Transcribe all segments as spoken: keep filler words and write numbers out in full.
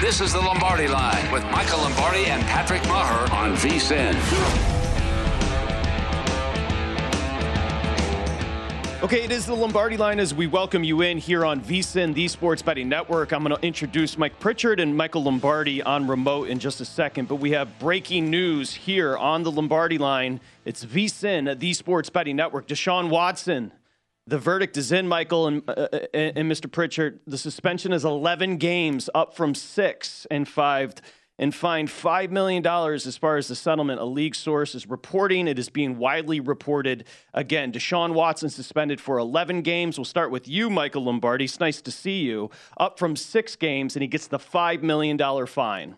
This is the Lombardi Line with Michael Lombardi and Patrick Maher on VSiN. Okay, it is the Lombardi Line as we welcome you in here on VSiN, the Sports Betting Network. I'm going to introduce Mike Pritchard and Michael Lombardi on remote in just a second, but we have breaking news here on the Lombardi Line. It's VSiN, the Sports Betting Network. Deshaun Watson. The verdict is in, Michael and, uh, and Mister Pritchard. The suspension is eleven games, up from six and five, and fined five million dollars as far as the settlement. A league source is reporting. It is being widely reported. Again, Deshaun Watson suspended for eleven games. We'll start with you, Michael Lombardi. It's nice to see you. Up from six games, and he gets the five million dollars fine.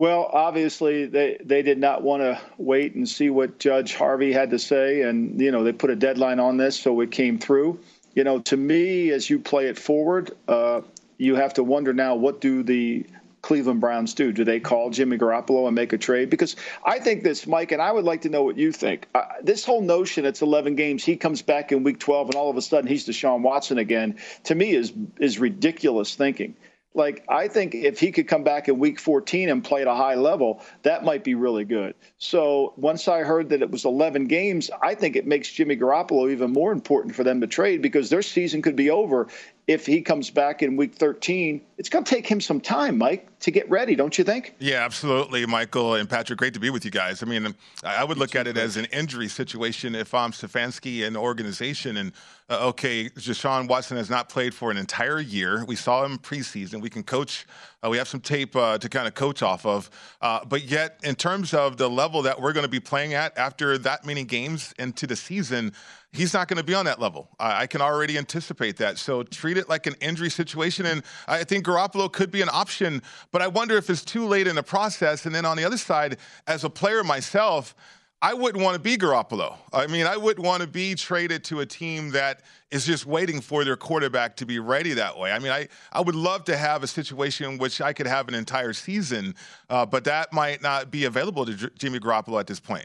Well, obviously, they, they did not want to wait and see what Judge Harvey had to say. And, you know, they put a deadline on this, so it came through. You know, to me, as you play it forward, uh, you have to wonder now, what do the Cleveland Browns do? Do they call Jimmy Garoppolo and make a trade? Because I think this, Mike, and I would like to know what you think. Uh, this whole notion it's eleven games, he comes back in week twelve, and all of a sudden he's Deshaun Watson again, to me is is ridiculous thinking. Like, I think if he could come back in week fourteen and play at a high level, that might be really good. So once I heard that it was eleven games, I think it makes Jimmy Garoppolo even more important for them to trade, because their season could be over if he comes back in week thirteen. It's going to take him some time, Mike, to get ready, don't you think? Yeah, absolutely, Michael and Patrick. Great to be with you guys. I mean, I would look at it as an injury situation if I'm Stefanski and the organization. And Uh, okay, Deshaun Watson has not played for an entire year. We saw him preseason. We can coach. Uh, we have some tape uh, to kind of coach off of. Uh, but yet, in terms of the level that we're going to be playing at after that many games into the season, he's not going to be on that level. Uh, I can already anticipate that. So treat it like an injury situation. And I think Garoppolo could be an option. But I wonder if it's too late in the process. And then on the other side, as a player myself, I wouldn't want to be Garoppolo. I mean, I wouldn't want to be traded to a team that is just waiting for their quarterback to be ready that way. I mean, I, I would love to have a situation in which I could have an entire season, uh, but that might not be available to J- Jimmy Garoppolo at this point.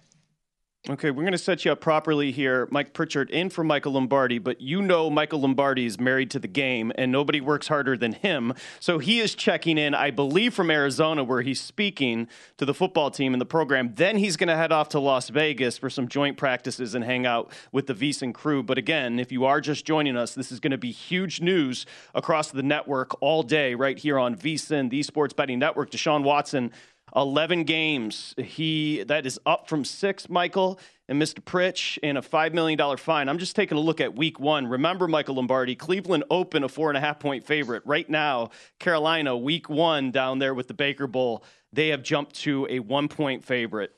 Okay, we're going to set you up properly here. Mike Pritchard in for Michael Lombardi, but you know Michael Lombardi is married to the game, and nobody works harder than him. So he is checking in, I believe, from Arizona, where he's speaking to the football team and the program. Then he's going to head off to Las Vegas for some joint practices and hang out with the VSiN crew. But again, if you are just joining us, this is going to be huge news across the network all day right here on VSiN, the Sports Betting Network. Deshaun Watson, eleven games. He that is up from six, Michael. and Mister Pritch and a five million dollars fine. I'm just taking a look at week one. Remember, Michael Lombardi, Cleveland open a four and a half point favorite. Right now, Carolina, week one down there with the Baker Bowl, they have jumped to a one point favorite.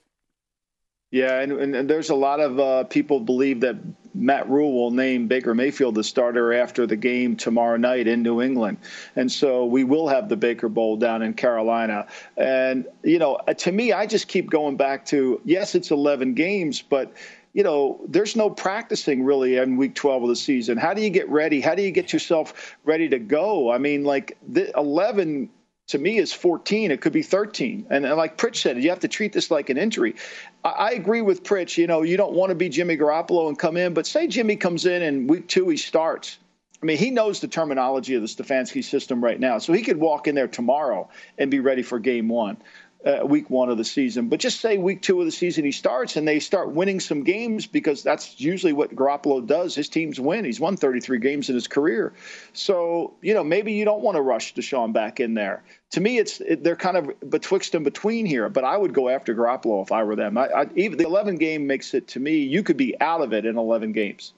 Yeah, and, and, and there's a lot of uh, people believe that Matt Rule will name Baker Mayfield the starter after the game tomorrow night in New England. And so we will have the Baker Bowl down in Carolina. And, you know, to me, I just keep going back to, yes, it's eleven games, but you know, there's no practicing really in week twelve of the season. How do you get ready? How do you get yourself ready to go? I mean, like the eleven to me is fourteen. It could be thirteen. And, and like Pritch said, you have to treat this like an injury. I, I agree with Pritch. You know, you don't want to be Jimmy Garoppolo and come in, but say Jimmy comes in and week two he starts. I mean, he knows the terminology of the Stefanski system right now. So he could walk in there tomorrow and be ready for game one, uh, week one of the season. But just say week two of the season he starts and they start winning some games, because that's usually what Garoppolo does. His teams win. He's won thirty-three games in his career. So, you know, maybe you don't want to rush Deshaun back in there. To me, it's it, they're kind of betwixt and between here, but I would go after Garoppolo if I were them. I, I, even the eleven game makes it, to me, you could be out of it in eleven games.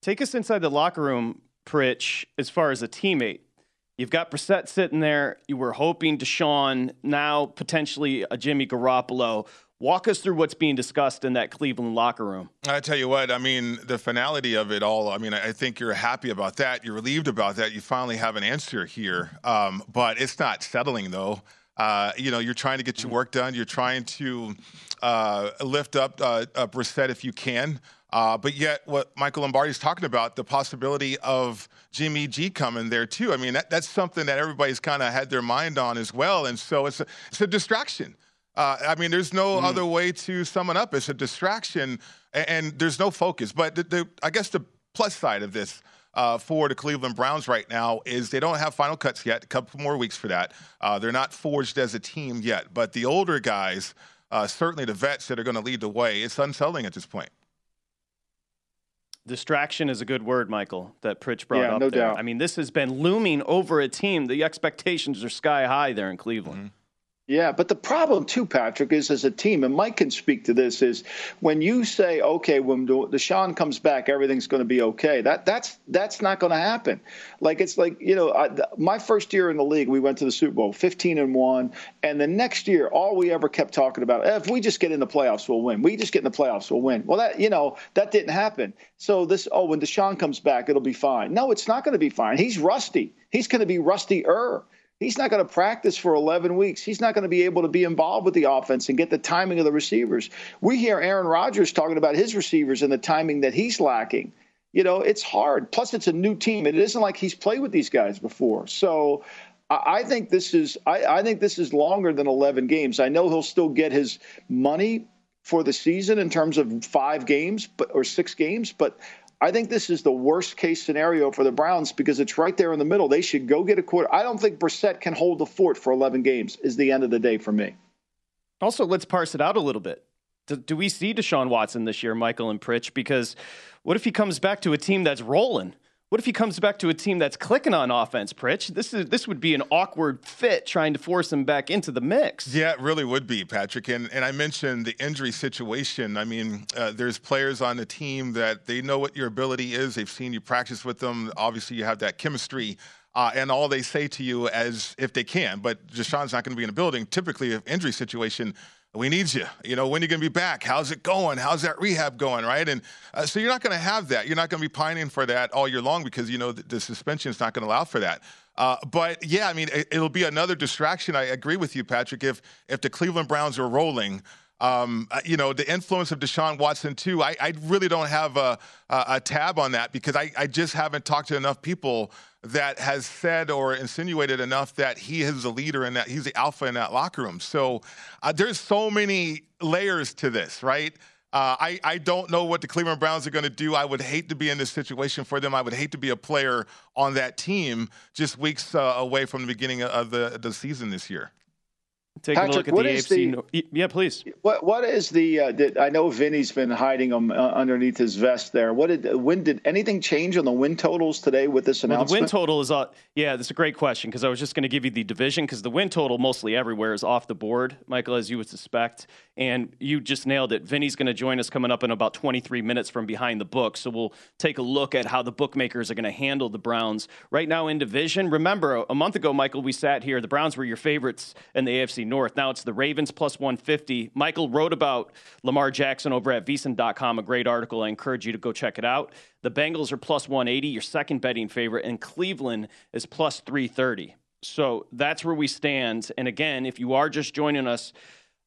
Take us inside the locker room, Pritch, as far as a teammate. You've got Brissett sitting there. You were hoping Deshaun, now potentially a Jimmy Garoppolo. Walk us through what's being discussed in that Cleveland locker room. I tell you what, I mean, the finality of it all, I mean, I think you're happy about that. You're relieved about that. You finally have an answer here. Um, but it's not settling, though. Uh, you know, you're trying to get your work done. You're trying to uh, lift up uh, uh, Brissett if you can. Uh, but yet what Michael Lombardi is talking about, the possibility of Jimmy G coming there, too. I mean, that, that's something that everybody's kind of had their mind on as well. And so it's a, it's a distraction. Uh, I mean, there's no mm. other way to sum it up. It's a distraction, and, and there's no focus. But the, the, I guess the plus side of this uh, for the Cleveland Browns right now is they don't have final cuts yet, a couple more weeks for that. Uh, they're not forged as a team yet. But the older guys, uh, certainly the vets that are going to lead the way, it's unsettling at this point. Distraction is a good word, Michael, that Pritch brought yeah, up no there. Doubt. I mean, this has been looming over a team. The expectations are sky high there in Cleveland. Mm-hmm. Yeah, but the problem, too, Patrick, is as a team, and Mike can speak to this, is when you say, okay, when Deshaun comes back, everything's going to be okay, that that's that's not going to happen. Like, it's like, you know, I, my first year in the league, we went to the Super Bowl, fifteen and one, and the next year, all we ever kept talking about, eh, if we just get in the playoffs, we'll win. We just get in the playoffs, we'll win. Well, that, you know, that didn't happen. So this, oh, when Deshaun comes back, it'll be fine. No, it's not going to be fine. He's rusty. He's going to be rustier. He's not going to practice for eleven weeks. He's not going to be able to be involved with the offense and get the timing of the receivers. We hear Aaron Rodgers talking about his receivers and the timing that he's lacking. You know, it's hard. Plus, it's a new team, and it isn't like he's played with these guys before. So I think this is I, I think this is longer than eleven games. I know he'll still get his money for the season in terms of five games but, or six games, but I think this is the worst-case scenario for the Browns because it's right there in the middle. They should go get a quarter. I don't think Brissett can hold the fort for eleven games is the end of the day for me. Also, let's parse it out a little bit. Do, do we see Deshaun Watson this year, Michael and Pritch? Because what if he comes back to a team that's rolling? What if he comes back to a team that's clicking on offense, Pritch? This is this would be an awkward fit trying to force him back into the mix. Yeah, it really would be, Patrick. And and I mentioned the injury situation. I mean, uh, there's players on the team that they know what your ability is. They've seen you practice with them. Obviously, you have that chemistry. Uh, and all they say to you as if they can. But Deshaun's not going to be in the building. Typically, an injury situation, we need you. You know, when are you going to be back? How's it going? How's that rehab going, right? And uh, so you're not going to have that. You're not going to be pining for that all year long because, you know, the, the suspension is not going to allow for that. Uh, but, yeah, I mean, it, it'll be another distraction. I agree with you, Patrick. If if the Cleveland Browns are rolling, um, you know, the influence of Deshaun Watson, too, I, I really don't have a, a, a tab on that because I, I just haven't talked to enough people that has said or insinuated enough that he is the leader and that he's the alpha in that locker room. So uh, there's so many layers to this, right? Uh, I, I don't know what the Cleveland Browns are going to do. I would hate to be in this situation for them. I would hate to be a player on that team just weeks uh, away from the beginning of the, the season this year. Taking Patrick, a look at what the is A F C. The, yeah, please. What What is the? Uh, did, I know Vinny's been hiding them uh, underneath his vest there. What did? When did anything change on the win totals today with this announcement? Well, the win total is. Uh, yeah, that's a great question because I was just going to give you the division because the win total mostly everywhere is off the board, Michael, as you would suspect. And you just nailed it. Vinny's going to join us coming up in about twenty-three minutes from behind the book. So we'll take a look at how the bookmakers are going to handle the Browns right now in division. Remember, a month ago, Michael, we sat here. The Browns were your favorites in the A F C North. Now it's the Ravens plus one fifty. Michael wrote about Lamar Jackson over at V S I N dot com, a great article. I encourage you to go check it out. The Bengals are plus one eighty, your second betting favorite, and Cleveland is plus three thirty. So that's where we stand. And again, if you are just joining us,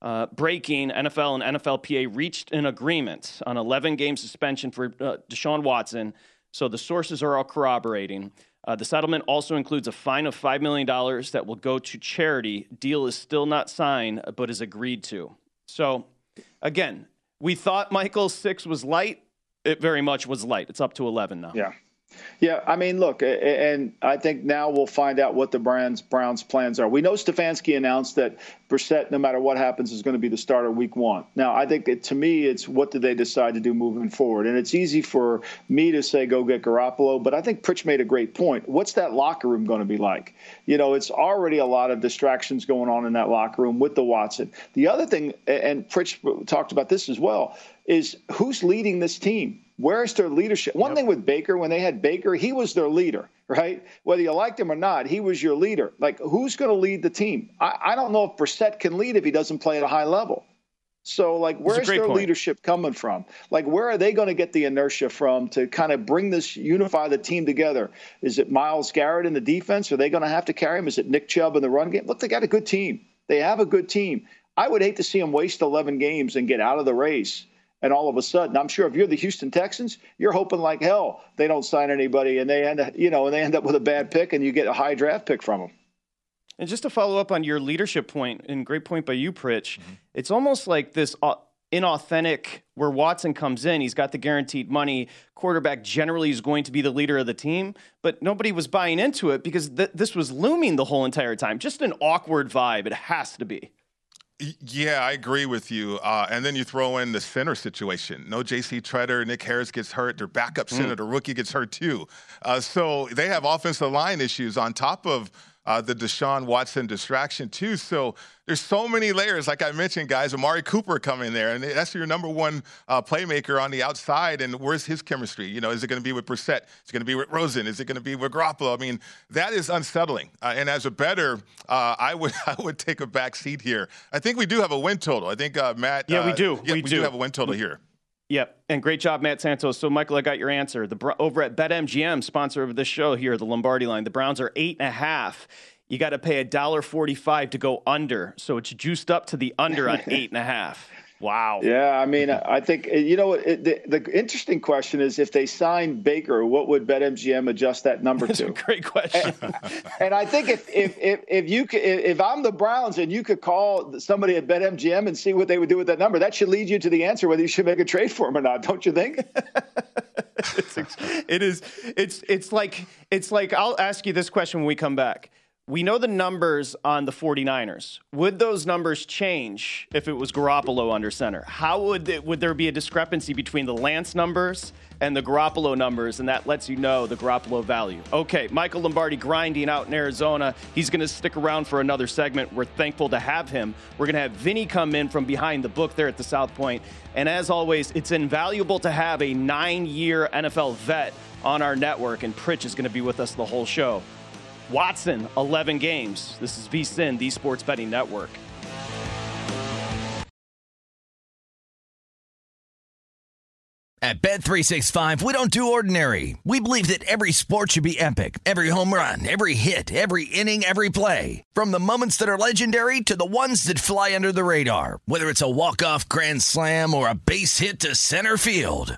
Uh, breaking, N F L and N F L P A reached an agreement on eleven game suspension for uh, Deshaun Watson. So the sources are all corroborating. Uh, the settlement also includes a fine of five million dollars that will go to charity. Deal is still not signed, but is agreed to. So again, we thought Michael six was light. It very much was light. It's up to eleven now. Yeah. Yeah, I mean, look, and I think now we'll find out what the Browns' Browns' plans are. We know Stefanski announced that Brissett, no matter what happens, is going to be the starter week one. Now, I think it, to me, it's what do they decide to do moving forward? And it's easy for me to say go get Garoppolo, but I think Pritch made a great point. What's that locker room going to be like? You know, it's already a lot of distractions going on in that locker room with the Watson. The other thing, and Pritch talked about this as well, is who's leading this team? Where's their leadership? One yep. thing with Baker, when they had Baker, he was their leader, right? Whether you liked him or not, he was your leader. Like, who's going to lead the team? I, I don't know if Brissett can lead if he doesn't play at a high level. So, like, where's their point. leadership coming from? Like, where are they going to get the inertia from to kind of bring this, unify the team together? Is it Myles Garrett in the defense? Are they going to have to carry him? Is it Nick Chubb in the run game? Look, they got a good team. They have a good team. I would hate to see them waste eleven games and get out of the race. And all of a sudden, I'm sure if you're the Houston Texans, you're hoping like hell they don't sign anybody, and they end up, you know, and they end up with a bad pick, and you get a high draft pick from them. And just to follow up on your leadership point, and great point by you, Pritch, mm-hmm. it's almost like this inauthentic where Watson comes in, he's got the guaranteed money. Quarterback generally is going to be the leader of the team, but nobody was buying into it because th- this was looming the whole entire time. Just an awkward vibe. It has to be. Yeah, I agree with you. Uh, and then you throw in the center situation. No J C Treader, Nick Harris gets hurt. Their backup center, mm. the rookie, gets hurt too. Uh, so they have offensive line issues on top of uh, the Deshaun Watson distraction too. So there's so many layers. Like I mentioned, guys, Amari Cooper coming there, and that's your number one uh, playmaker on the outside. And where's his chemistry? You know, is it going to be with Brissett? Is it going to be with Rosen? Is it going to be with Garoppolo? I mean, that is unsettling. Uh, and as a bettor, uh, I would I would take a back seat here. I think we do have a win total. I think uh, Matt. Yeah, uh, we do. Yeah, we, we do. do have a win total here. Yep. And great job, Matt Santos. So, Michael, I got your answer. The over at BetMGM, sponsor of this show here, the Lombardi Line, the Browns are eight and a half. You got to pay one dollar forty-five to go under. So it's juiced up to the under on eight and a half. Wow. Yeah, I mean, I think, you know, it, the, the interesting question is if they signed Baker, what would BetMGM adjust that number That's to? That's a great question. And, and I think if if if, if you could, if I'm the Browns and you could call somebody at BetMGM and see what they would do with that number, that should lead you to the answer whether you should make a trade for him or not, don't you think? it's, it is. It's it's like it's like I'll ask you this question when we come back. We know the numbers on the 49ers. Would those numbers change if it was Garoppolo under center? How would it, would there be a discrepancy between the Lance numbers and the Garoppolo numbers? And that lets you know the Garoppolo value. Okay, Michael Lombardi grinding out in Arizona. He's going to stick around for another segment. We're thankful to have him. We're going to have Vinny come in from behind the book there at the South Point. And as always, it's invaluable to have a nine-year N F L vet on our network. And Pritch is going to be with us the whole show. Watson, eleven games. This is VSiN, the Sports Betting Network. At Bet three sixty-five, we don't do ordinary. We believe that every sport should be epic. Every home run, every hit, every inning, every play. From the moments that are legendary to the ones that fly under the radar. Whether it's a walk-off grand slam or a base hit to center field.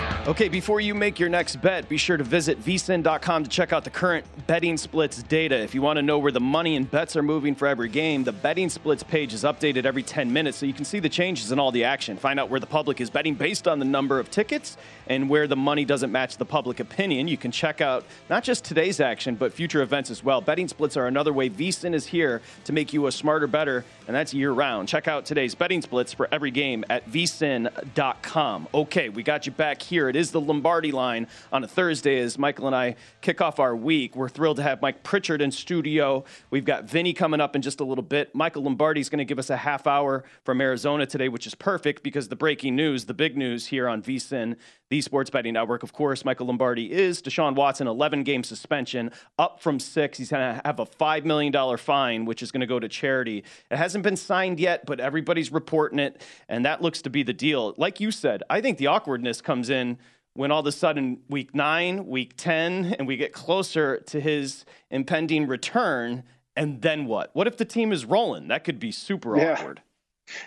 Okay, before you make your next bet, be sure to visit V S I N dot com to check out the current betting splits data. If you want to know where the money and bets are moving for every game, the betting splits page is updated every ten minutes, so you can see the changes in all the action. Find out where the public is betting based on the number of tickets and where the money doesn't match the public opinion. You can check out not just today's action, but future events as well. Betting splits are another way VSiN is here to make you a smarter bettor, and that's year-round. Check out today's betting splits for every game at V S I N dot com. Okay, we got you back here. It is the Lombardi Line on a Thursday as Michael and I kick off our week. We're thrilled to have Mike Pritchard in studio. We've got Vinny coming up in just a little bit. Michael Lombardi is going to give us a half hour from Arizona today, which is perfect because the breaking news, the big news here on VSiN, the Sports Betting Network, of course, Michael Lombardi is Deshaun Watson, eleven-game suspension, up from six. He's going to have a five million dollars fine, which is going to go to charity. It hasn't been signed yet, but everybody's reporting it, and that looks to be the deal. Like you said, I think the awkwardness comes in when all of a sudden week nine, week ten, and we get closer to his impending return, and then what? What if the team is rolling? That could be super yeah. awkward.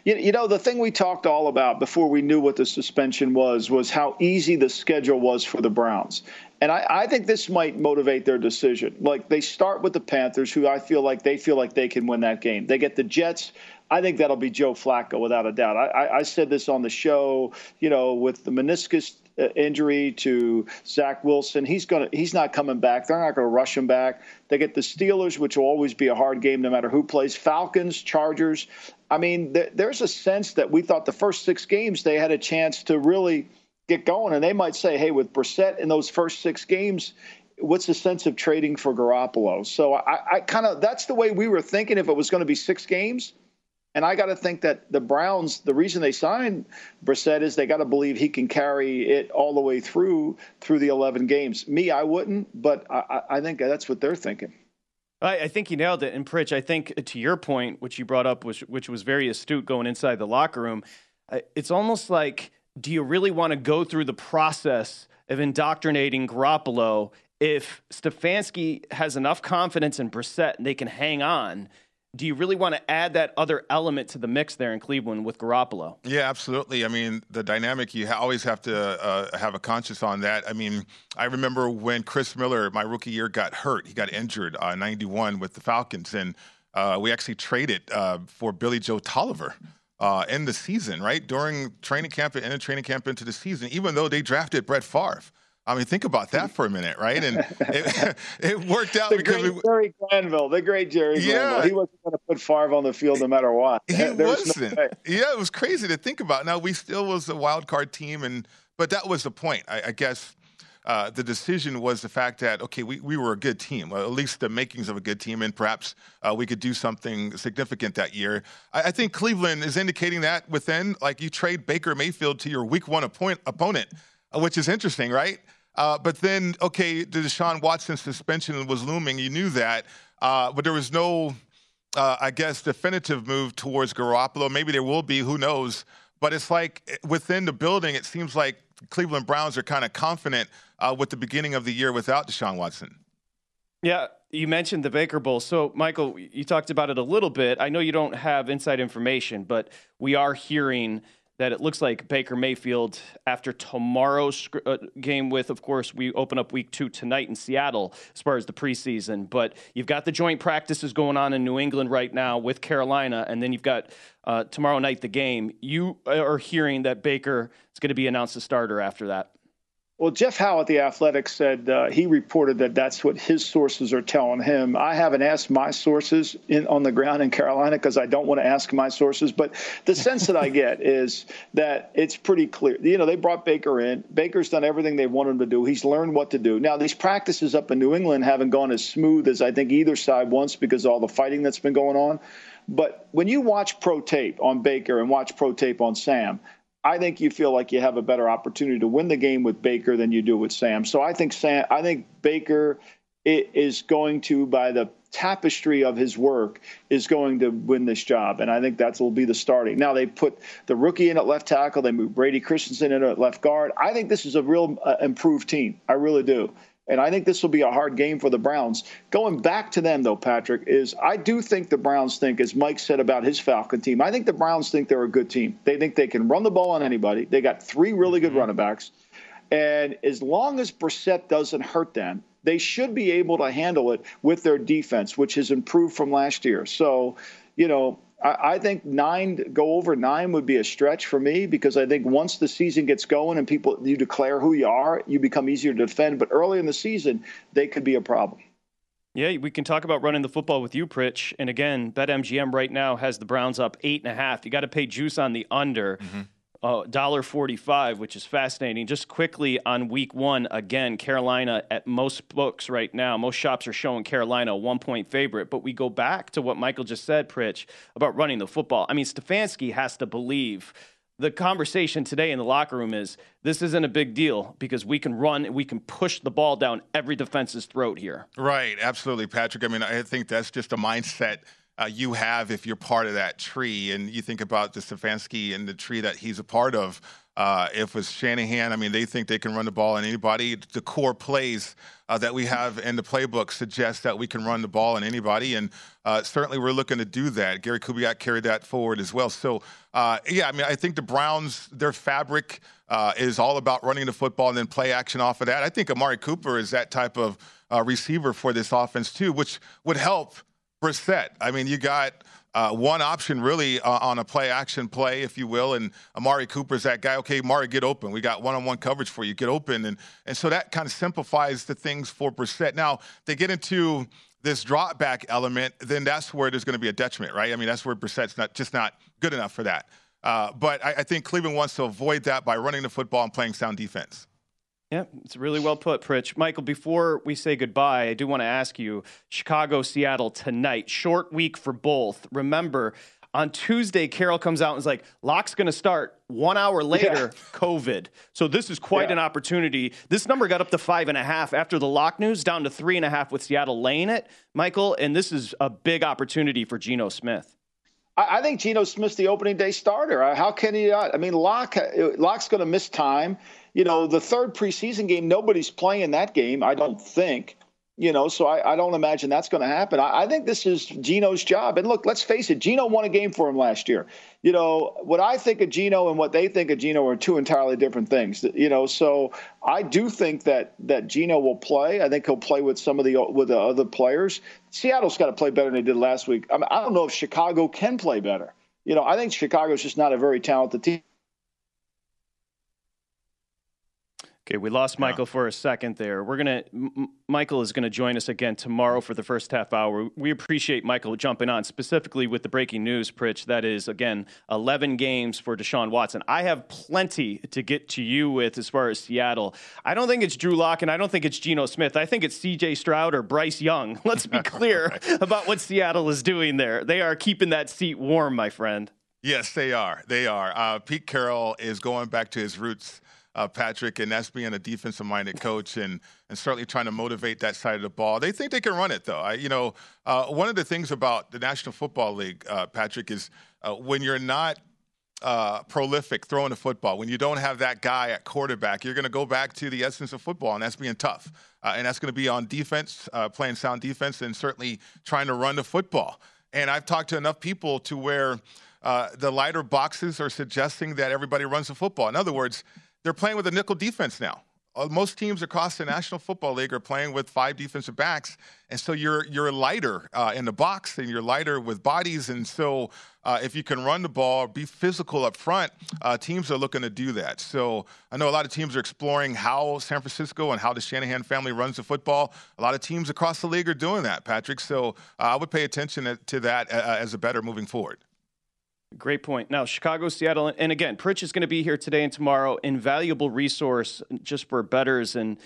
You, you know, the thing we talked all about before we knew what the suspension was, was how easy the schedule was for the Browns. And I, I think this might motivate their decision. Like, they start with the Panthers, who I feel like they feel like they can win that game. They get the Jets. I think that'll be Joe Flacco without a doubt. I, I, I said this on the show, you know, with the meniscus injury to Zach Wilson. He's going to, he's not coming back. They're not going to rush him back. They get the Steelers, which will always be a hard game no matter who plays. Falcons, Chargers. I mean, th- there's a sense that we thought the first six games they had a chance to really get going. And they might say, hey, with Brissett in those first six games, what's the sense of trading for Garoppolo? So I, I kind of, that's the way we were thinking if it was going to be six games. And I got to think that the Browns, the reason they signed Brissett is they got to believe he can carry it all the way through through the eleven games. Me, I wouldn't, but I, I think that's what they're thinking. I, I think you nailed it. And, Pritch, I think to your point, which you brought up, which, which was very astute going inside the locker room, it's almost like, do you really want to go through the process of indoctrinating Garoppolo if Stefanski has enough confidence in Brissett and they can hang on? Do you really want to add that other element to the mix there in Cleveland with Garoppolo? Yeah, absolutely. I mean, the dynamic, you always have to uh, have a conscience on that. I mean, I remember when Chris Miller, my rookie year, got hurt. He got injured uh, ninety-one with the Falcons, and uh, we actually traded uh, for Billy Joe Tolliver uh, in the season, right? During training camp and training camp into the season, even though they drafted Brett Favre. I mean, think about that for a minute, right? And it, it worked out the because great we, Jerry Glanville, the great Jerry yeah, Glanville, he wasn't going to put Favre on the field no matter what. He there wasn't. Was no yeah, it was crazy to think about. Now we still was a wild card team, and but that was the point, I, I guess. Uh, the decision was the fact that, okay, we, we were a good team, at least the makings of a good team, and perhaps uh, we could do something significant that year. I, I think Cleveland is indicating that within, like you trade Baker Mayfield to your week one appoint, opponent, which is interesting, right? Uh, but then, okay, the Deshaun Watson suspension was looming. You knew that, uh, but there was no, uh, I guess, definitive move towards Garoppolo. Maybe there will be, who knows? But it's like within the building, it seems like Cleveland Browns are kind of confident uh, with the beginning of the year without Deshaun Watson. Yeah, you mentioned the Baker Bowl. So, Michael, you talked about it a little bit. I know you don't have inside information, but we are hearing that it looks like Baker Mayfield, after tomorrow's game with, of course, we open up week two tonight in Seattle as far as the preseason. But you've got the joint practices going on in New England right now with Carolina, and then you've got uh, tomorrow night the game. You are hearing that Baker is going to be announced a starter after that. Well, Jeff Howe at The Athletic said uh, he reported that that's what his sources are telling him. I haven't asked my sources in, on the ground in Carolina because I don't want to ask my sources. But the sense that I get is that it's pretty clear. You know, they brought Baker in. Baker's done everything they wanted him to do. He's learned what to do. Now, these practices up in New England haven't gone as smooth as I think either side wants because of all the fighting that's been going on. But when you watch pro tape on Baker and watch pro tape on Sam, I think you feel like you have a better opportunity to win the game with Baker than you do with Sam. So I think Sam, I think Baker is going to, by the tapestry of his work, is going to win this job. And I think that will be the starting. Now they put the rookie in at left tackle. They move Brady Christensen in at left guard. I think this is a real uh, improved team. I really do. And I think this will be a hard game for the Browns. Going back to them, though, Patrick, is I do think the Browns think, as Mike said about his Falcon team, I think the Browns think they're a good team. They think they can run the ball on anybody. They got three really good mm-hmm. running backs. And as long as Brissett doesn't hurt them, they should be able to handle it with their defense, which has improved from last year. So, you know, I think nine, go over nine would be a stretch for me because I think once the season gets going and people, you declare who you are, you become easier to defend. But early in the season, they could be a problem. Yeah, we can talk about running the football with you, Pritch. And again, BetMGM right now has the Browns up eight and a half. You got to pay juice on the under, mm-hmm. uh, one forty-five, which is fascinating. Just quickly on week one, again, Carolina at most books right now, most shops are showing Carolina a one-point favorite. But we go back to what Michael just said, Pritch, about running the football. I mean, Stefanski has to believe the conversation today in the locker room is this isn't a big deal because we can run and we can push the ball down every defense's throat here. Right, absolutely, Patrick. I mean, I think that's just a mindset Uh, you have if you're part of that tree, and you think about the Stefanski and the tree that he's a part of. Uh, if it's Shanahan, I mean, they think they can run the ball on anybody. The core plays uh, that we have in the playbook suggest that we can run the ball on anybody, and uh, certainly we're looking to do that. Gary Kubiak carried that forward as well. So, uh, yeah, I mean, I think the Browns, their fabric uh, is all about running the football and then play action off of that. I think Amari Cooper is that type of uh, receiver for this offense too, which would help Brissett. I mean, you got uh, one option really uh, on a play-action play, if you will, and Amari Cooper's that guy. Okay, Amari, get open. We got one-on-one coverage for you. Get open. And and so that kind of simplifies the things for Brissett. Now, they get into this drop-back element, then that's where there's going to be a detriment, right? I mean, that's where Brissett's not just not good enough for that. Uh, but I, I think Cleveland wants to avoid that by running the football and playing sound defense. Yeah, it's really well put, Pritch. Michael, before we say goodbye, I do want to ask you, Chicago, Seattle tonight, short week for both. Remember, on Tuesday, Carroll comes out and is like, Lock's going to start. One hour later, yeah. COVID. So this is quite yeah. an opportunity. This number got up to five and a half after the Lock news, down to three and a half with Seattle laying it, Michael. And this is a big opportunity for Geno Smith. I think Geno Smith's the opening day starter. How can he not? I mean, Lock, Lock's going to miss time. You know, the third preseason game, nobody's playing that game, I don't think. You know, so I, I don't imagine that's going to happen. I, I think this is Geno's job. And look, let's face it, Geno won a game for him last year. You know, what I think of Geno and what they think of Geno are two entirely different things. You know, so I do think that that Geno will play. I think he'll play with some of the with the other players. Seattle's got to play better than they did last week. I mean, I don't know if Chicago can play better. You know, I think Chicago's just not a very talented team. Okay, we lost Michael yeah. for a second there. We're gonna M- Michael is gonna join us again tomorrow for the first half hour. We appreciate Michael jumping on, specifically with the breaking news, Pritch. That is, again, eleven games for Deshaun Watson. I have plenty to get to you with as far as Seattle. I don't think it's Drew Lock, and I don't think it's Geno Smith. I think it's C J Stroud or Bryce Young. Let's be clear right. about what Seattle is doing there. They are keeping that seat warm, my friend. Yes, they are. They are. Uh, Pete Carroll is going back to his roots. Uh, Patrick, and that's being a defensive-minded coach and, and certainly trying to motivate that side of the ball. They think they can run it, though. I, you know, uh, one of the things about the National Football League, uh, Patrick, is uh, when you're not uh, prolific throwing the football, when you don't have that guy at quarterback, you're going to go back to the essence of football, and that's being tough. Uh, and that's going to be on defense, uh, playing sound defense, and certainly trying to run the football. And I've talked to enough people to where uh, the lighter boxes are suggesting that everybody runs the football. In other words, they're playing with a nickel defense now. Most teams across the National Football League are playing with five defensive backs, and so you're you're lighter uh, in the box, and you're lighter with bodies. And so uh, if you can run the ball, be physical up front, uh, teams are looking to do that. So I know a lot of teams are exploring how San Francisco and how the Shanahan family runs the football. A lot of teams across the league are doing that, Patrick. So uh, I would pay attention to that uh, as a bettor moving forward. Great point. Now, Chicago, Seattle, and again, Pritch is going to be here today and tomorrow. Invaluable resource just for bettors and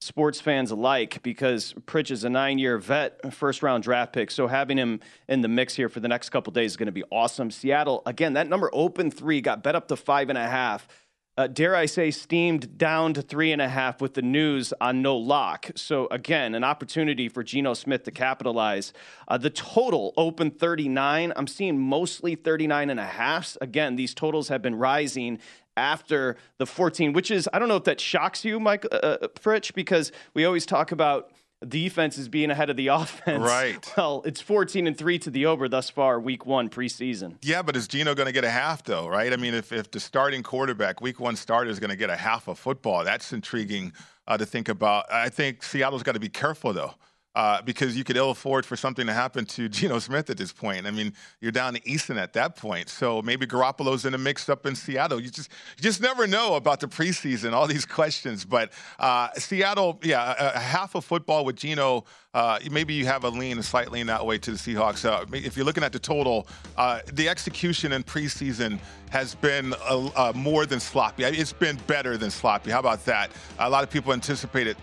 sports fans alike, because Pritch is a nine-year vet, first-round draft pick. So having him in the mix here for the next couple of days is going to be awesome. Seattle, again, that number open three got bet up to five and a half. Uh, dare I say, steamed down to three and a half with the news on no Lock. So again, an opportunity for Geno Smith to capitalize. Uh, the total open thirty-nine. I'm seeing mostly thirty-nine and a halfs. Again, these totals have been rising after the fourteen, which is, I don't know if that shocks you, Mike uh, Pritch, because we always talk about defense is being ahead of the offense. Right. Well, it's fourteen and three to the over thus far, week one preseason. Yeah, but is Geno going to get a half, though, right? I mean, if, if the starting quarterback, week one starter, is going to get a half of football, that's intriguing uh, to think about. I think Seattle's got to be careful, though, uh, because you could ill afford for something to happen to Geno Smith at this point. I mean, you're down to Eason at that point. So maybe Garoppolo's in a mix up in Seattle. You just you just never know about the preseason, all these questions. But uh, Seattle, yeah, a, a half of football with Geno, uh, maybe you have a lean, a slight lean that way to the Seahawks. Uh, if you're looking at the total, uh, the execution in preseason has been a, a more than sloppy. It's been better than sloppy. How about that? A lot of people anticipated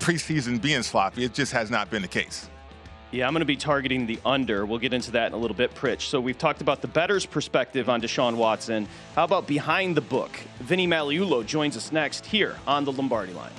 preseason being sloppy. It just has not been the case. Yeah, I'm going to be targeting the under. We'll get into that in a little bit, Pritch. So we've talked about the bettor's perspective on Deshaun Watson. How about behind the book? Vinny Magliulo joins us next here on the Lombardi Line.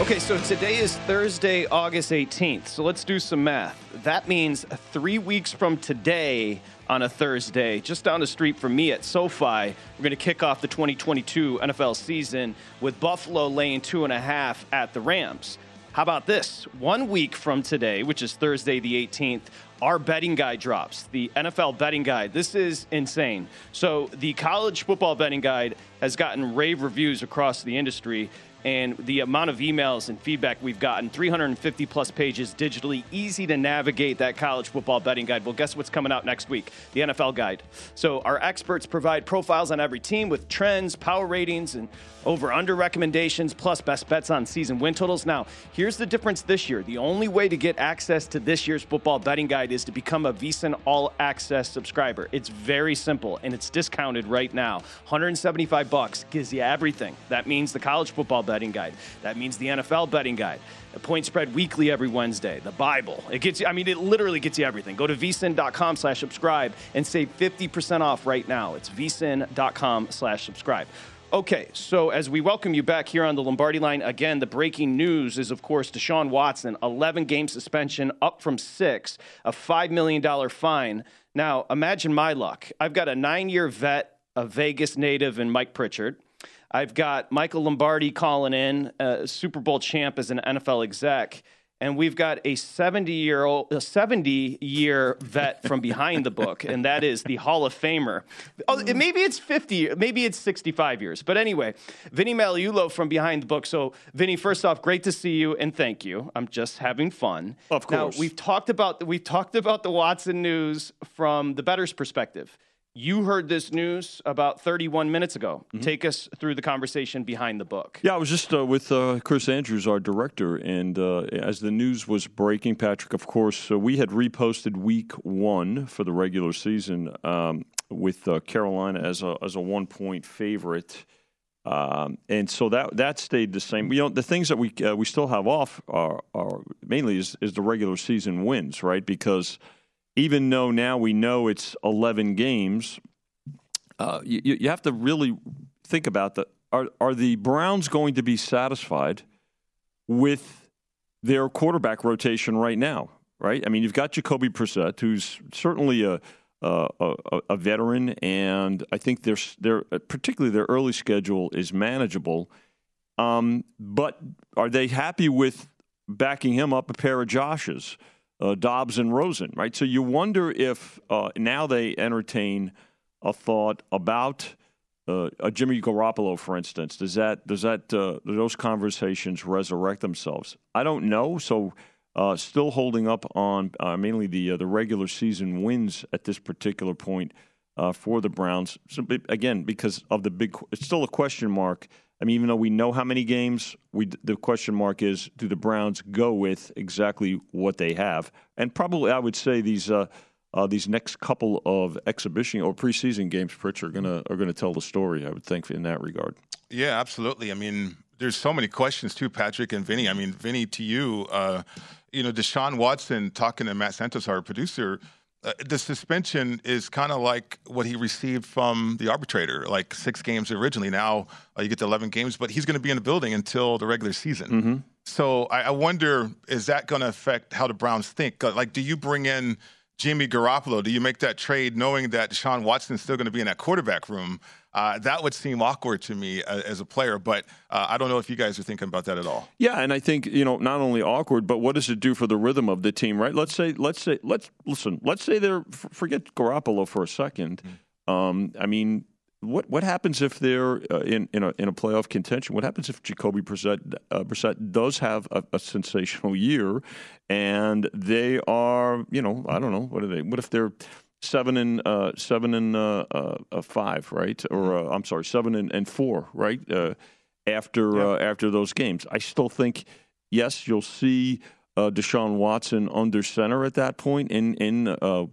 Okay, so today is Thursday, August eighteenth. So let's do some math. That means three weeks from today on a Thursday, just down the street from me at SoFi, we're going to kick off the twenty twenty-two N F L season with Buffalo laying two and a half at the Rams. How about this? One week from today, which is Thursday the eighteenth, our betting guide drops, the N F L betting guide. This is insane. So the college football betting guide has gotten rave reviews across the industry, and the amount of emails and feedback we've gotten, three hundred fifty plus pages digitally, easy to navigate that college football betting guide. Well, guess what's coming out next week? The N F L guide. So our experts provide profiles on every team with trends, power ratings, and over-under recommendations, plus best bets on season win totals. Now, here's the difference this year. The only way to get access to this year's football betting guide is to become a VSiN all-access subscriber. It's very simple, and it's discounted right now. one hundred seventy-five bucks gives you everything. That means the college football betting guide. That means the N F L betting guide. The point spread weekly every Wednesday. The Bible. It gets you, I mean, it literally gets you everything. Go to vsin.com slash subscribe and save fifty percent off right now. It's vsin.com slash subscribe. Okay, so as we welcome you back here on the Lombardi Line, again, the breaking news is, of course, Deshaun Watson, eleven-game suspension, up from six, a five million dollars fine. Now, imagine my luck. I've got a nine-year vet, a Vegas native, and Mike Pritchard. I've got Michael Lombardi calling in, a Super Bowl champ as an N F L exec, And we've got a seventy-year-old, a seventy-year vet from behind the book, and that is the Hall of Famer. Oh, maybe it's fifty, maybe it's sixty-five years. But anyway, Vinny Magliulo from behind the book. So, Vinny, first off, great to see you, and thank you. I'm just having fun. Of course. Now, we've talked about we've talked about the Watson news from the bettor's perspective. You heard this news about thirty-one minutes ago. Mm-hmm. Take us through the conversation behind the book. Yeah, I was just uh, with uh, Chris Andrews, our director, and uh, as the news was breaking, Patrick, of course, uh, we had reposted week one for the regular season um, with uh, Carolina as a as a one-point favorite. Um, and so that that stayed the same. You know, the things that we uh, we still have off are, are mainly is, is the regular season wins, right? Because even though now we know it's eleven games, uh, you, you have to really think about the are are the Browns going to be satisfied with their quarterback rotation right now? Right? I mean, you've got Jacoby Brissett, who's certainly a a, a, a veteran, and I think their their particularly their early schedule is manageable. Um, but are they happy with backing him up a pair of Josh's? Uh, Dobbs and Rosen, right? So you wonder if uh, now they entertain a thought about uh, a Jimmy Garoppolo, for instance. Does that does that uh, do those conversations resurrect themselves? I don't know. So uh, still holding up on uh, mainly the uh, the regular season wins at this particular point uh, for the Browns. So, again, because of the big, it's still a question mark. I mean, even though we know how many games, we the question mark is, do the Browns go with exactly what they have? And probably, I would say these uh, uh, these next couple of exhibition or preseason games, Pritchard, are gonna are gonna tell the story, I would think, in that regard. Yeah, absolutely. I mean, there's so many questions too, Patrick and Vinny. I mean, Vinny, to you, uh, you know, Deshaun Watson talking to Matt Santos, our producer. Uh, the suspension is kind of like what he received from the arbitrator, like six games originally. Now uh, you get to eleven games, but he's going to be in the building until the regular season. Mm-hmm. So I, I wonder, is that going to affect how the Browns think? Like, do you bring in Jimmy Garoppolo? Do you make that trade knowing that Deshaun Watson is still going to be in that quarterback room? Uh, that would seem awkward to me uh, as a player, but uh, I don't know if you guys are thinking about that at all. Yeah, and I think, you know, not only awkward, but what does it do for the rhythm of the team, right? Let's say, let's say, let's listen, let's say they're, forget Garoppolo for a second. Mm-hmm. Um, I mean, what what happens if they're uh, in in a, in a playoff contention? What happens if Jacoby Brissett, uh, Brissett does have a, a sensational year, and they are, you know, I don't know, what are they? What if they're Seven and uh, seven and uh, uh, five, right? Or uh, I'm sorry, seven and, and four, right? Uh, after yeah. uh, after those games, I still think yes, you'll see uh, Deshaun Watson under center at that point in in uh, uh,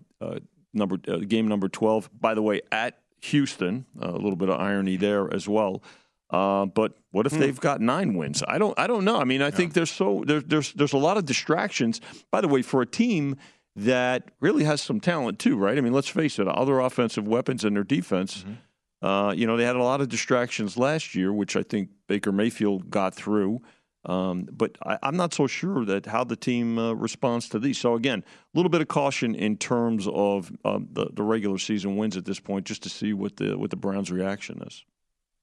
number uh, game number twelve. By the way, at Houston, uh, a little bit of irony there as well. Uh, but what if hmm. they've got nine wins? I don't I don't know. I mean, I yeah. think there's so there's there's there's a lot of distractions. By the way, for a team that really has some talent too, right? I mean, let's face it, other offensive weapons in their defense, mm-hmm. uh, you know, they had a lot of distractions last year, which I think Baker Mayfield got through. Um, but I, I'm not so sure that how the team uh, responds to these. So again, a little bit of caution in terms of um, the, the regular season wins at this point, just to see what the, what the Browns' reaction is.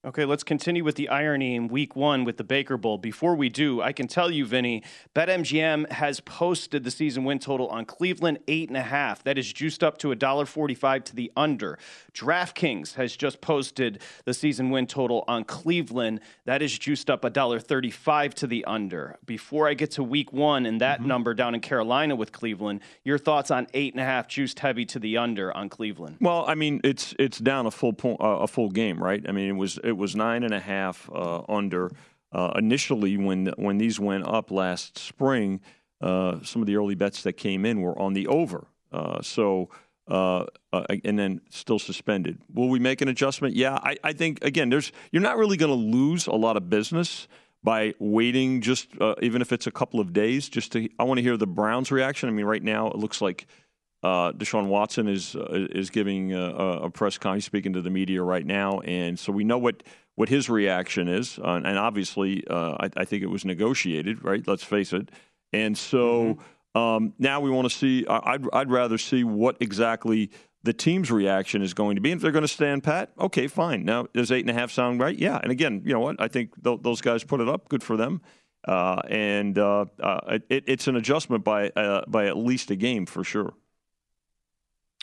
Okay, let's continue with the irony in week one with the Baker Bowl. Before we do, I can tell you, Vinny, BetMGM has posted the season win total on Cleveland, eight and a half. That is juiced up to one forty-five to the under. DraftKings has just posted the season win total on Cleveland. That is juiced up one thirty-five to the under. Before I get to week one and that mm-hmm. number down in Carolina with Cleveland, your thoughts on eight and a half juiced heavy to the under on Cleveland? Well, I mean, it's it's down a full point, uh, a full game, right? I mean, it was. It was nine and a half uh, under uh, initially when when these went up last spring. Uh, some of the early bets that came in were on the over. Uh, so uh, uh, and then still suspended. Will we make an adjustment? Yeah, I, I think again, there's you're not really going to lose a lot of business by waiting just uh, even if it's a couple of days. Just to I want to hear the Browns' reaction. I mean, right now it looks like Uh, Deshaun Watson is uh, is giving a, a press conference, speaking to the media right now, and so we know what, what his reaction is, uh, and obviously uh, I, I think it was negotiated, right? Let's face it. And so mm-hmm. um, now we want to see. I'd I'd rather see what exactly the team's reaction is going to be. And if they're going to stand pat, okay, fine. Now does eight and a half sound right? Yeah. And again, you know what? I think th- those guys put it up. Good for them. Uh, and uh, uh, it, it's an adjustment by uh, by at least a game for sure.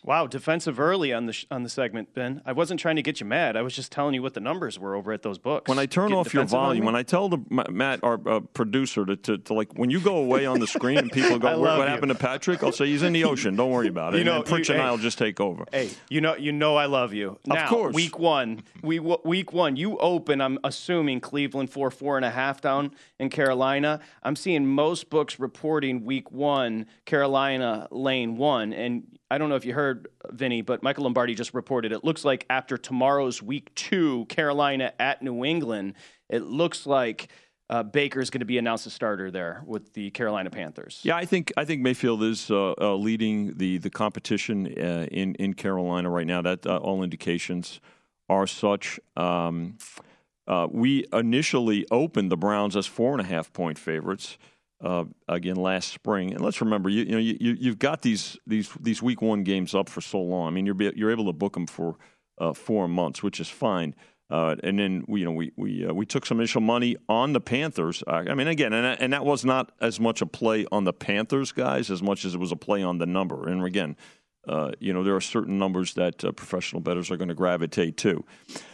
Wow, defensive early on the sh- on the segment, Ben. I wasn't trying to get you mad. I was just telling you what the numbers were over at those books. When I turn Getting off your volume, when I tell the, Matt, our uh, producer, to, to to like when you go away on the screen and people go, what, what happened to Patrick? I'll say he's in the ocean. Don't worry about it. You know, and Pritch and I'll just take over. Hey, you know, you know, I love you. Now, of course. Week one, we week one, you open. I'm assuming Cleveland four four and a half down in Carolina. I'm seeing most books reporting week one Carolina lane one, and I don't know if you heard, Vinny, but Michael Lombardi just reported it looks like after tomorrow's week two, Carolina at New England, it looks like uh, Baker's going to be announced a starter there with the Carolina Panthers. Yeah, I think I think Mayfield is uh, uh, leading the the competition uh, in in Carolina right now. That uh, all indications are such. Um, uh, we initially opened the Browns as four and a half point favorites. Uh, again, last spring, and let's remember, you, you know, you, you've got these these these week one games up for so long. I mean, you're you're able to book them for uh, four months, which is fine. Uh, and then we, you know, we we uh, we took some initial money on the Panthers. Uh, I mean, again, and and that was not as much a play on the Panthers guys as much as it was a play on the number. And again, uh, you know, there are certain numbers that uh, professional bettors are going to gravitate to.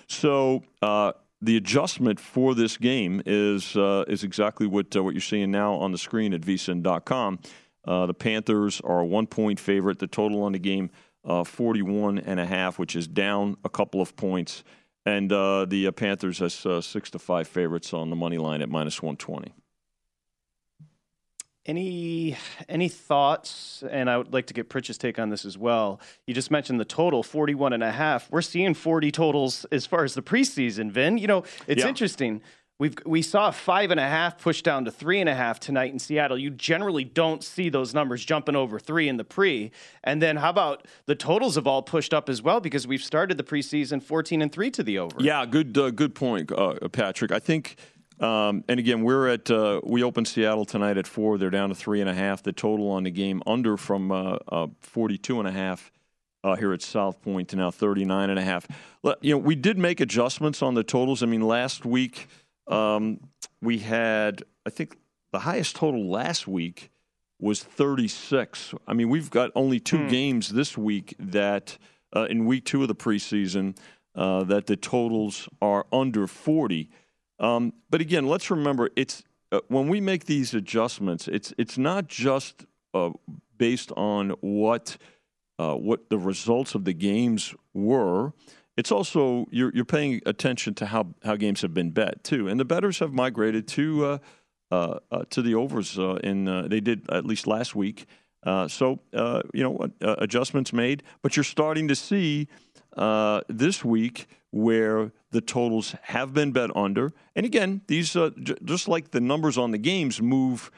So. Uh, The adjustment for this game is uh, is exactly what uh, what you're seeing now on the screen at V S I N dot com. Uh, the Panthers are a one-point favorite. The total on the game, uh, forty-one and a half, which is down a couple of points. And uh, the uh, Panthers as uh, six to five favorites on the money line at minus one twenty. Any any thoughts? And I would like to get Pritch's take on this as well. You just mentioned the total, forty-one and a half. We're seeing forty totals as far as the preseason, Vin. You know, it's yeah. interesting. We've we saw five and a half pushed down to three and a half tonight in Seattle. You generally don't see those numbers jumping over three in the pre. And then how about the totals have all pushed up as well because we've started the preseason fourteen and three to the over. Yeah, good uh, good point, uh, Patrick. I think. Um, and again, we're at uh, we opened Seattle tonight at four. They're down to three and a half. The total on the game under from uh, uh, forty-two and a half uh, here at South Point to now thirty-nine and a half. You know, we did make adjustments on the totals. I mean, last week um, we had I think the highest total last week was thirty-six. I mean, we've got only two mm. games this week that uh, in week two of the preseason uh, that the totals are under forty. Um, but again, let's remember it's uh, when we make these adjustments, it's it's not just uh, based on what uh, what the results of the games were. It's also you're you're paying attention to how, how games have been bet too, and the bettors have migrated to uh, uh, uh, to the overs, uh, and uh, they did at least last week. Uh, so uh, you know uh, adjustments made, but you're starting to see uh, this week where the totals have been bet under. And again, these uh, j- just like the numbers on the games move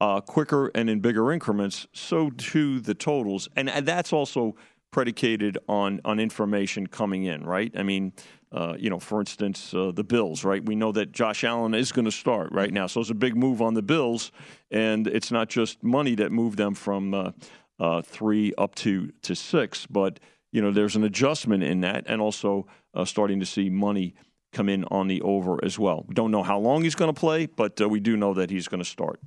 uh, quicker and in bigger increments, so do the totals. And, and that's also predicated on, on information coming in, right? I mean, uh, you know, for instance, uh, the Bills, right? We know that Josh Allen is going to start right now. So it's a big move on the Bills, and it's not just money that moved them from uh, uh, three up to, to six, but you know, there's an adjustment in that, and also uh, starting to see money come in on the over as well. We don't know how long he's going to play, but uh, we do know that he's going to start.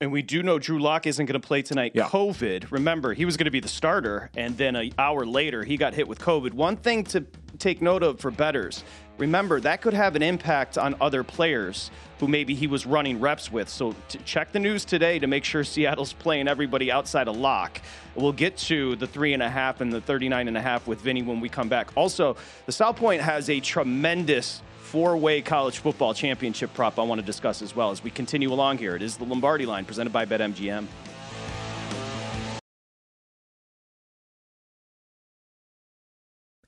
And we do know Drew Lock isn't going to play tonight. Yeah. COVID. Remember, he was going to be the starter, and then an hour later, he got hit with COVID. One thing to take note of for bettors, remember, that could have an impact on other players who maybe he was running reps with. So to check the news today to make sure Seattle's playing everybody outside of Lock. We'll get to the three and a half and the thirty-nine and a half with Vinny when we come back. Also, the South Point has a tremendous four-way college football championship prop I want to discuss as well as we continue along here. It is the Lombardi Line presented by BetMGM.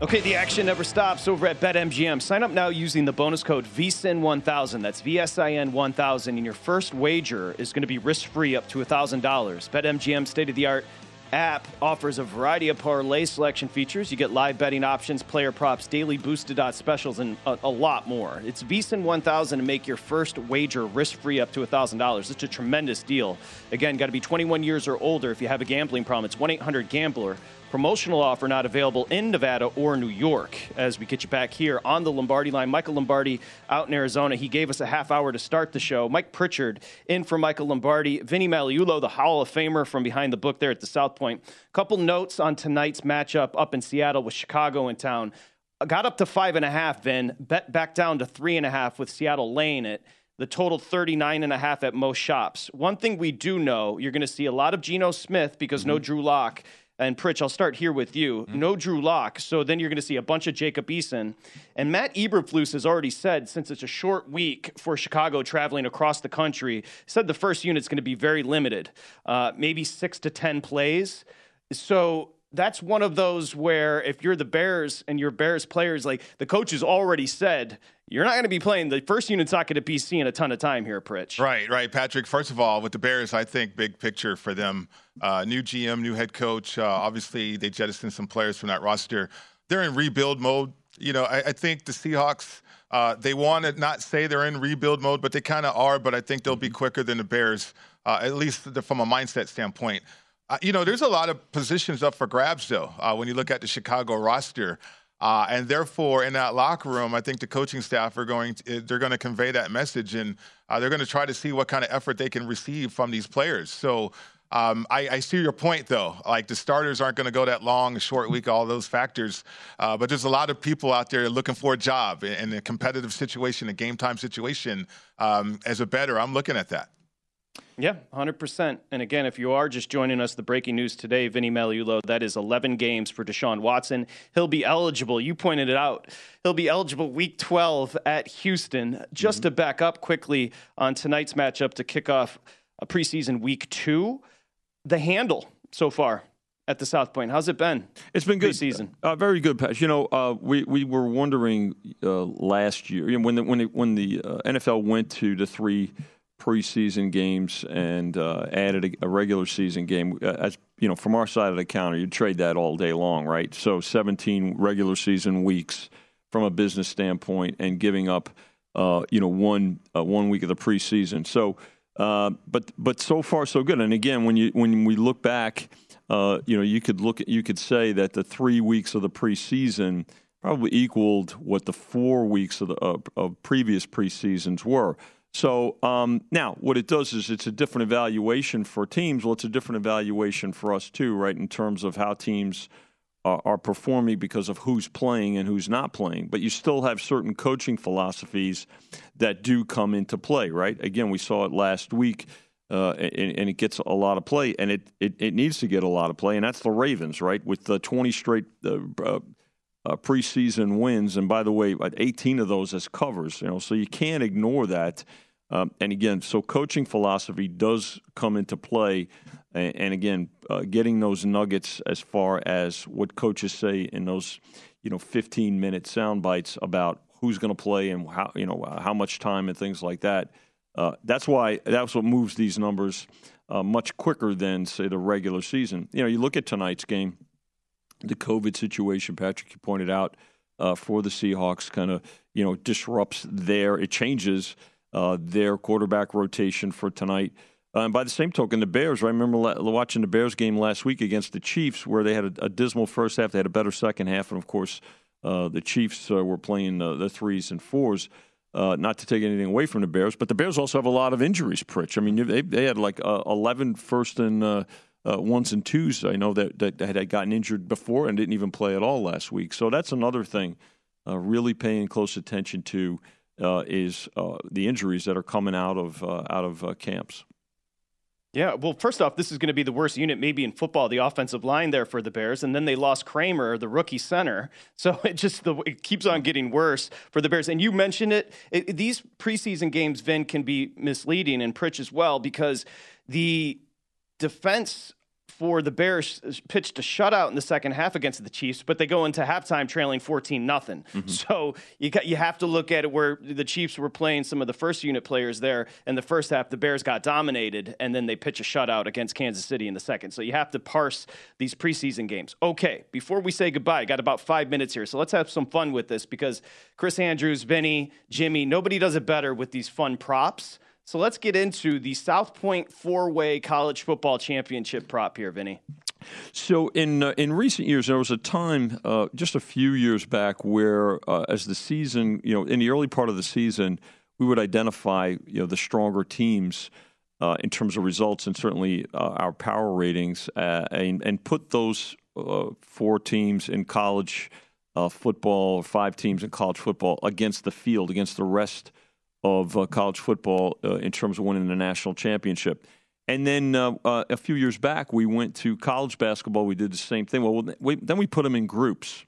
Okay, the action never stops over at BetMGM. Sign up now using the bonus code V S I N one thousand. That's V S I N one thousand. And your first wager is going to be risk-free up to one thousand dollars. BetMGM's state-of-the-art app offers a variety of parlay selection features. You get live betting options, player props, daily boosted odds specials, and a, a lot more. It's V S I N one thousand to make your first wager risk-free up to one thousand dollars. It's a tremendous deal. Again, got to be twenty-one years or older. If you have a gambling problem, it's one eight hundred gambler. Promotional offer not available in Nevada or New York. As we get you back here on the Lombardi Line, Michael Lombardi out in Arizona. He gave us a half hour to start the show. Mike Pritchard in for Michael Lombardi. Vinny Magliulo, the Hall of Famer from behind the book there at the South Point. Couple notes on tonight's matchup up in Seattle with Chicago in town. Got up to five and a half, Vin. Bet back down to three and a half with Seattle laying it. The total thirty-nine and a half at most shops. One thing we do know, you're going to see a lot of Geno Smith because mm-hmm. no Drew Lock. And, Pritch, I'll start here with you. Mm-hmm. No Drew Lock, so then you're going to see a bunch of Jacob Eason. And Matt Eberflus has already said, since it's a short week for Chicago traveling across the country, said the first unit's going to be very limited, uh, maybe six to ten plays. So that's one of those where if you're the Bears and your Bears players, like the coach has already said, you're not going to be playing. The first unit's not going to be seeing a ton of time here, Pritch. Right, right, Patrick. First of all, with the Bears, I think big picture for them. Uh, new G M, new head coach. Uh, obviously, they jettisoned some players from that roster. They're in rebuild mode. You know, I, I think the Seahawks, uh, they want to not say they're in rebuild mode, but they kind of are. But I think they'll be quicker than the Bears, uh, at least from a mindset standpoint. Uh, you know, there's a lot of positions up for grabs, though, uh, when you look at the Chicago roster. Uh, and therefore, in that locker room, I think the coaching staff are going to, they're going to convey that message, and uh, they're going to try to see what kind of effort they can receive from these players. So um, I, I see your point, though. Like, the starters aren't going to go that long, a short week, all those factors. Uh, but there's a lot of people out there looking for a job in a competitive situation, a game-time situation. Um, as a bettor, I'm looking at that. Yeah, one hundred percent. And again, if you are just joining us, the breaking news today, Vinny Magliulo, that is eleven games for Deshaun Watson. He'll be eligible. You pointed it out. He'll be eligible week twelve at Houston. Just mm-hmm. to back up quickly on tonight's matchup to kick off a preseason week two, the handle so far at the South Point. How's it been? It's been good season. Uh, very good, Pat. You know, uh, we we were wondering uh, last year, you know, when the when the, when the uh, N F L went to the three preseason games and uh, added a, a regular season game. Uh, as you know, from our side of the counter, you'd trade that all day long, right? So seventeen regular season weeks from a business standpoint and giving up, uh, you know, one uh, one week of the preseason. So, uh, but but so far so good. And again, when you when we look back, uh, you know, you could look at, you could say that the three weeks of the preseason probably equaled what the four weeks of the uh, of previous preseasons were. So um, now what it does is it's a different evaluation for teams. Well, it's a different evaluation for us too, right, in terms of how teams are, are performing because of who's playing and who's not playing. But you still have certain coaching philosophies that do come into play, right? Again, we saw it last week, uh, and, and it gets a lot of play, and it, it, it needs to get a lot of play, and that's the Ravens, right, with the twenty straight uh, uh, Uh, preseason wins, and by the way, eighteen of those as covers, you know, so you can't ignore that. Um, and again, so coaching philosophy does come into play. And, and again, uh, getting those nuggets as far as what coaches say in those, you know, fifteen minute sound bites about who's going to play and how, you know, how much time and things like that. Uh, that's why that's what moves these numbers uh, much quicker than, say, the regular season. You know, you look at tonight's game. The COVID situation, Patrick, you pointed out, uh, for the Seahawks kind of, you know, disrupts their, it changes uh, their quarterback rotation for tonight. Uh, and by the same token, the Bears, right? I remember la- watching the Bears game last week against the Chiefs where they had a, a dismal first half. They had a better second half. And, of course, uh, the Chiefs uh, were playing uh, the threes and fours, uh, not to take anything away from the Bears. But the Bears also have a lot of injuries, Pritch. I mean, they, they had like uh, eleven first and uh, – Uh, ones and twos, I know that, that had gotten injured before and didn't even play at all last week. So that's another thing uh, really paying close attention to uh, is uh, the injuries that are coming out of uh, out of uh, camps. Yeah, well, first off, this is going to be the worst unit maybe in football, the offensive line there for the Bears. And then they lost Kramer, the rookie center. So it just the, it keeps on getting worse for the Bears. And you mentioned it, it these preseason games, Vin, can be misleading, and Pritch as well, because the defense for the Bears pitched a shutout in the second half against the Chiefs, but they go into halftime trailing fourteen nothing. Mm-hmm. So you got, you have to look at it where the Chiefs were playing some of the first unit players there. And the first half, the Bears got dominated, and then they pitch a shutout against Kansas City in the second. So you have to parse these preseason games. Okay, before we say goodbye, got about five minutes here. So let's have some fun with this, because Chris Andrews, Vinny, Jimmy, nobody does it better with these fun props. So let's get into the South Point four-way college football championship prop here, Vinny. So in uh, in recent years, there was a time uh, just a few years back where, uh, as the season, you know, in the early part of the season, we would identify, you know, the stronger teams uh, in terms of results and certainly uh, our power ratings, uh, and, and put those uh, four teams in college uh, football, or five teams in college football, against the field, against the rest of uh, college football uh, in terms of winning the national championship. And then uh, uh, a few years back, we went to college basketball. We did the same thing. Well, we, then we put them in groups.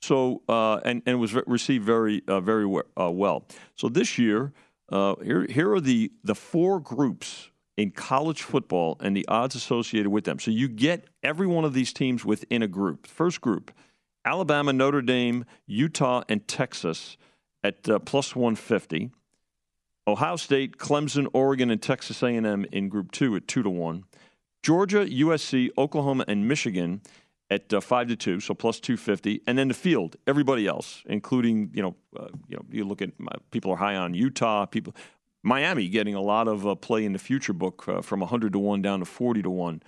So uh, and, and it was re- received very, uh, very uh, well. So this year, uh, here, here are the, the four groups in college football and the odds associated with them. So you get every one of these teams within a group. First group, Alabama, Notre Dame, Utah, and Texas at uh, plus one fifty. Ohio State, Clemson, Oregon, and Texas A and M in Group two at two to one. Georgia, U S C, Oklahoma, and Michigan at uh, five to two, so plus two fifty. And then the field, everybody else, including, you know, uh, you know, you look at uh, people are high on Utah, people, Miami getting a lot of uh, play in the future book uh, from one hundred to one down to forty to one.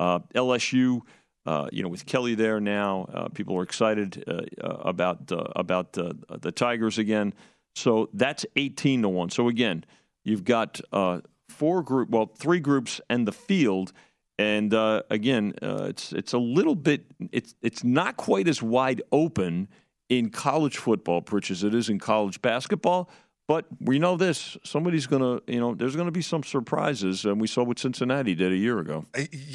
Uh, L S U, uh, you know, with Kelly there now, uh, people are excited uh, about uh, about uh, the Tigers again. So that's eighteen to one. So again, you've got uh, four group, well, three groups and the field. And uh, again, uh, it's it's a little bit, it's it's not quite as wide open in college football, Pritch, as it is in college basketball. But we know this, somebody's going to, you know, there's going to be some surprises. And we saw what Cincinnati did a year ago.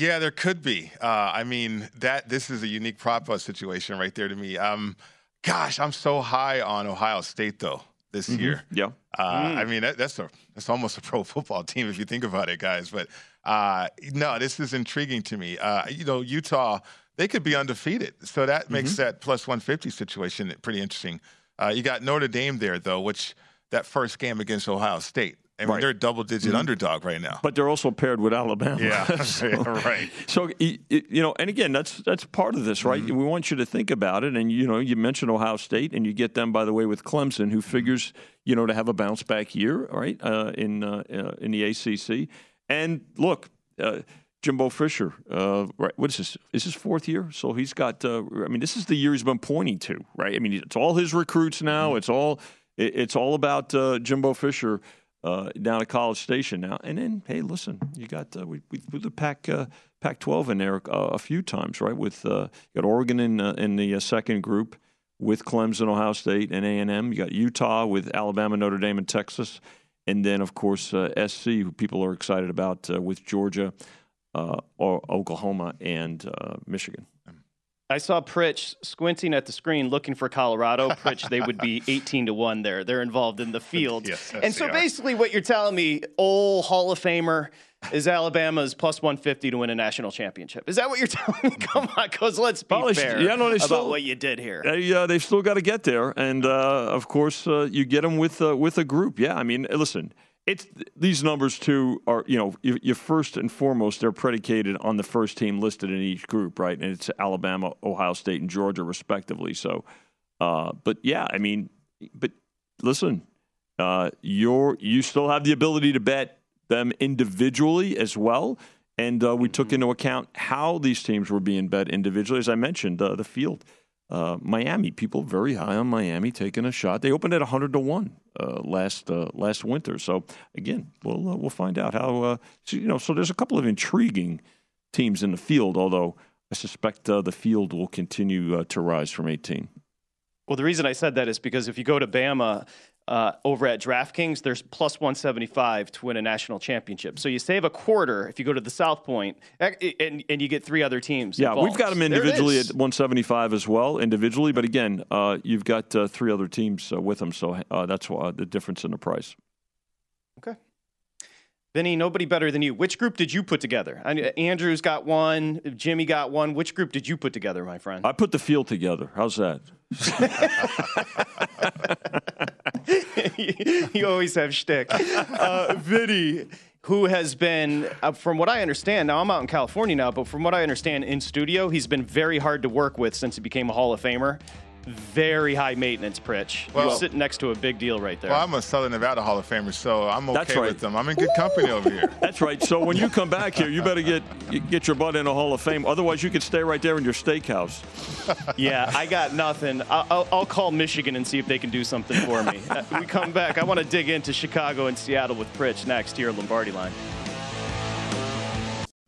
Yeah, there could be. Uh, I mean, that this is a unique prop situation right there to me. Um, gosh, I'm so high on Ohio State, though. This mm-hmm. year, yeah. Uh, mm. I mean, that, that's a that's almost a pro football team if you think about it, guys. But uh, no, this is intriguing to me. Uh, you know, Utah, they could be undefeated, so that makes mm-hmm. that plus one fifty situation pretty interesting. Uh, you got Notre Dame there, though, which that first game against Ohio State, I mean, right. They're a double-digit mm-hmm. underdog right now. But they're also paired with Alabama. Yeah, so, yeah right. So, you know, and again, that's that's part of this, right? Mm-hmm. We want you to think about it. And, you know, you mentioned Ohio State, and you get them, by the way, with Clemson, who figures, you know, to have a bounce-back year, right, uh, in, uh, uh, in the A C C. And, look, uh, Jimbo Fisher, uh, right, what is this? Is his fourth year? So he's got uh, – I mean, this is the year he's been pointing to, right? I mean, it's all his recruits now. Mm-hmm. It's all it, it's all about uh, Jimbo Fisher – Uh, down at College Station now. And then, hey, listen, you got uh, we we put the Pac uh, Pac twelve in there uh, a few times, right? With uh, you got Oregon in uh, in the uh, second group with Clemson, Ohio State, and A and M. You got Utah with Alabama, Notre Dame, and Texas, and then of course uh, S C, who people are excited about uh, with Georgia, uh, or Oklahoma, and uh, Michigan. I saw Pritch squinting at the screen looking for Colorado. Pritch, they would be eighteen to one there. They're involved in the field. Yes, and so basically what you're telling me, old Hall of Famer, is Alabama's plus one fifty to win a national championship. Is that what you're telling me? Come on, because let's be Probably, fair yeah, no, they about still, what you did here. They, uh, they've still got to get there. And, uh, of course, uh, you get them with, uh, with a group. Yeah, I mean, listen, it's these numbers, too, are, you know, you, you first and foremost, they're predicated on the first team listed in each group, right? And it's Alabama, Ohio State, and Georgia, respectively. So, uh, but, yeah, I mean, but listen, uh, you're you still have the ability to bet them individually as well. And uh, we mm-hmm. took into account how these teams were being bet individually. As I mentioned, uh, the field, uh, Miami, people very high on Miami taking a shot. They opened at one hundred to one. Uh, last uh, last winter. So again, we'll uh, we'll find out how. Uh, so, you know, so there's a couple of intriguing teams in the field. Although I suspect uh, the field will continue uh, to rise from eighteen. Well, the reason I said that is because if you go to Bama uh, over at DraftKings, there's plus one seventy-five to win a national championship. So you save a quarter if you go to the South Point, and and you get three other teams. Yeah, involved. We've got them individually at one seventy-five as well, individually. But again, uh, you've got uh, three other teams uh, with them, so uh, that's uh, the difference in the price. Okay. Vinny, nobody better than you. Which group did you put together? I, Andrew's got one. Jimmy got one. Which group did you put together, my friend? I put the field together. How's that? you, you always have shtick. Uh, Vinny, who has been, uh, from what I understand, now I'm out in California now, but from what I understand in studio, he's been very hard to work with since he became a Hall of Famer. Very high maintenance, Pritch. Well, you're sitting next to a big deal right there. Well, I'm a Southern Nevada Hall of Famer, so I'm okay right. with them. I'm in good company over here. That's right. So when you come back here, you better get get your butt in a Hall of Fame. Otherwise, you could stay right there in your steakhouse. Yeah, I got nothing. I'll, I'll call Michigan and see if they can do something for me. We come back. I want to dig into Chicago and Seattle with Pritch next here at Lombardi Line.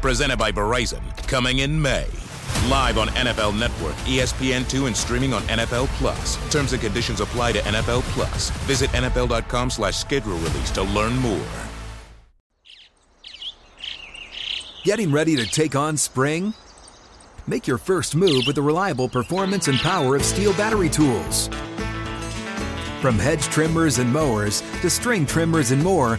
presented by Verizon, coming in May. Live on N F L Network, E S P N two, and streaming on N F L Plus. Terms and conditions apply to N F L Plus. Visit nfl.com slash schedule release to learn more. Getting ready to take on spring? Make your first move with the reliable performance and power of Stihl battery tools. From hedge trimmers and mowers to string trimmers and more,